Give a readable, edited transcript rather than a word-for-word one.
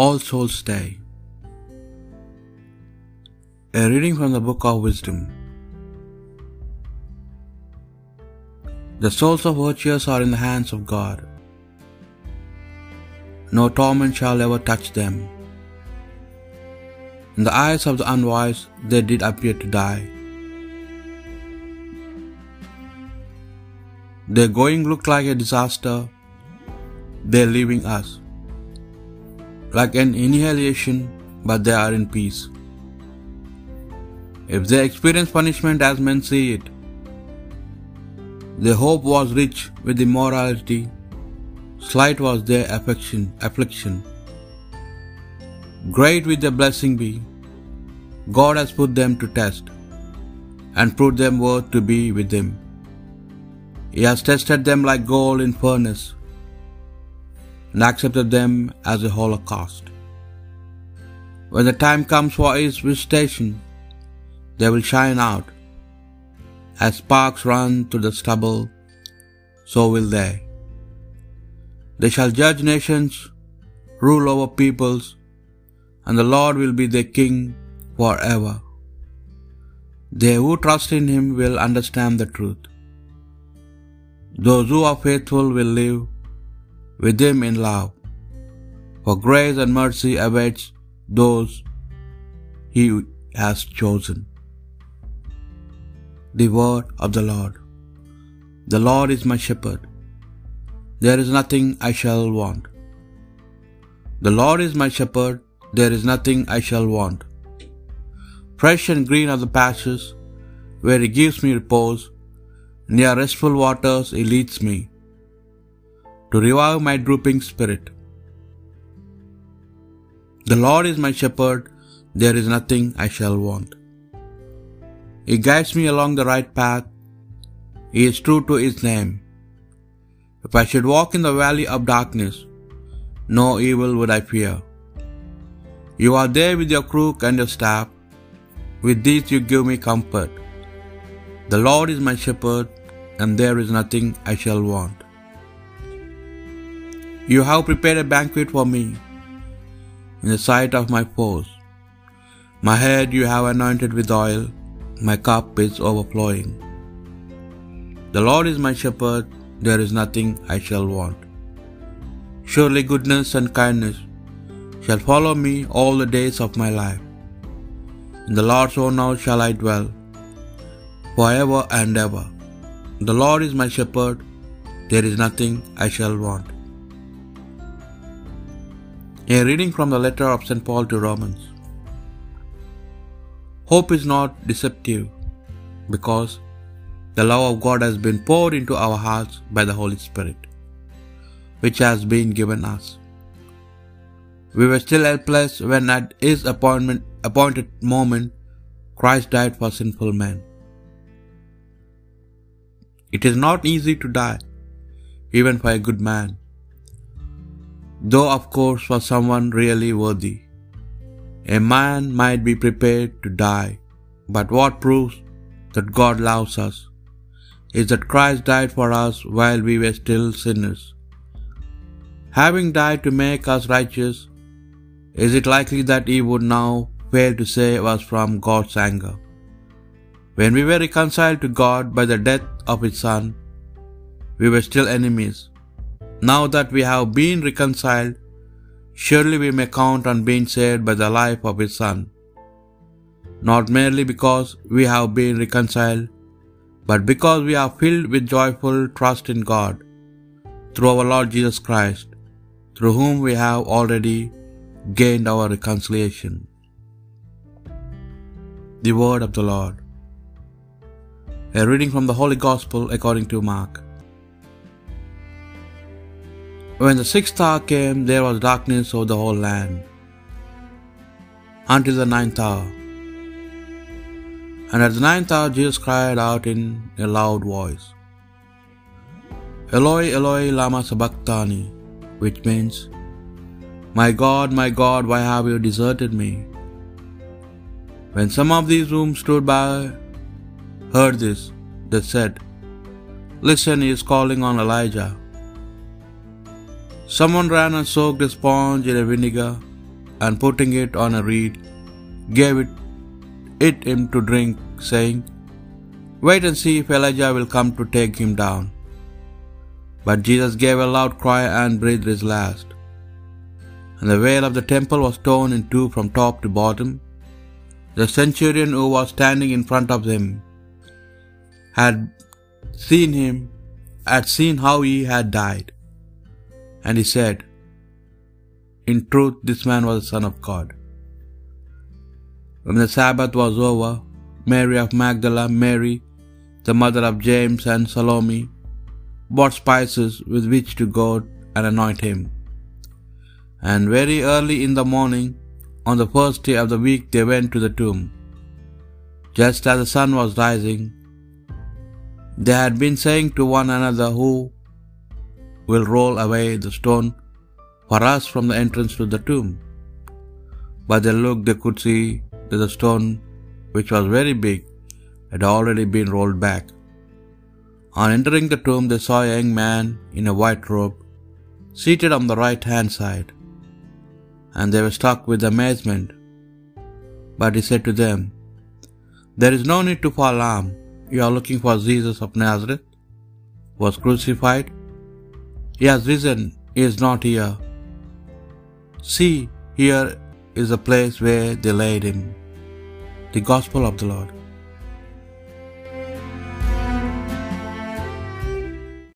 All Souls Day. A reading from the Book of Wisdom. The souls of virtuous are in the hands of God. No torment shall ever touch them. In the eyes of the unwise they did appear to die. Their going looked like a disaster, their leaving us like an annihilation, but they are in peace. If they experience punishment as men see it, their hope was rich with immorality, slight was their affliction. Great with their blessing be, God has put them to test, and proved them worth to be with Him. He has tested them like gold in furnace, and accepted them as a holocaust. When the time comes for His visitation, they will shine out. As sparks run through the stubble, so will they. They shall judge nations, rule over peoples, and the Lord will be their king forever. They who trust in Him will understand the truth. Those who are faithful will live with Him in love, for grace and mercy awaits those He has chosen. The word of the Lord. The Lord is my shepherd; there is nothing I shall want. The Lord is my shepherd; there is nothing I shall want. Fresh and green are the pastures where He gives me repose; near restful waters He leads me, to revive my drooping spirit. The Lord is my shepherd; there is nothing I shall want. He guides me along the right path. He is true to His name. If I should walk in the valley of darkness, no evil would I fear. You are there with your crook and your staff; with these you give me comfort. The Lord is my shepherd, and there is nothing I shall want. You have prepared a banquet for me in the sight of my foes. My head you have anointed with oil; my cup is overflowing. The Lord is my shepherd; there is nothing I shall want. Surely goodness and kindness shall follow me all the days of my life. In the Lord's own house shall I dwell forever and ever. The Lord is my shepherd; there is nothing I shall want. A reading from the letter of St. Paul to Romans. Hope is not deceptive, because the love of God has been poured into our hearts by the Holy Spirit, which has been given us. We were still helpless when, at His appointed moment, Christ died for sinful men. It is not easy to die, even for a good man, though of course for someone really worthy. A man might be prepared to die, but what proves that God loves us is that Christ died for us while we were still sinners. Having died to make us righteous, is it likely that He would now fail to save us from God's anger? When we were reconciled to God by the death of His Son, we were still enemies. Now that we have been reconciled, surely we may count on being saved by the life of His Son, not merely because we have been reconciled, but because we are filled with joyful trust in God through our Lord Jesus Christ, through whom we have already gained our reconciliation. The word of the Lord. A reading from the Holy Gospel according to Mark. When the sixth hour came, there was darkness over the whole land until the ninth hour. And at the ninth hour Jesus cried out in a loud voice, "Eloi, Eloi, Lama Sabachthani," which means, my God, why have you deserted me?" When some of these whom stood by heard this, they said, "Listen, he is calling on Elijah." Someone ran and soaked a sponge in a vinegar and putting it on a reed, gave it him to drink, saying, "Wait and see if Elijah will come to take him down." But Jesus gave a loud cry and breathed his last. And the veil of the temple was torn in two from top to bottom. The centurion who was standing in front of him had seen how he had died, and he said, "In truth, this man was the Son of God." When the Sabbath was over, Mary of Magdala, Mary, the mother of James and Salome, bought spices with which to go and anoint him. And very early in the morning, on the first day of the week, they went to the tomb. Just as the sun was rising, they had been saying to one another, "Who will roll away the stone for us from the entrance to the tomb?" But they could see that the stone, which was very big, had already been rolled back. On entering the tomb, they saw a young man in a white robe, seated on the right-hand side, and they were struck with amazement. But he said to them, "There is no need to fall alarm. You are looking for Jesus of Nazareth, who was crucified. He has risen. He is not here. See, here is the place where they laid him." The Gospel of the Lord.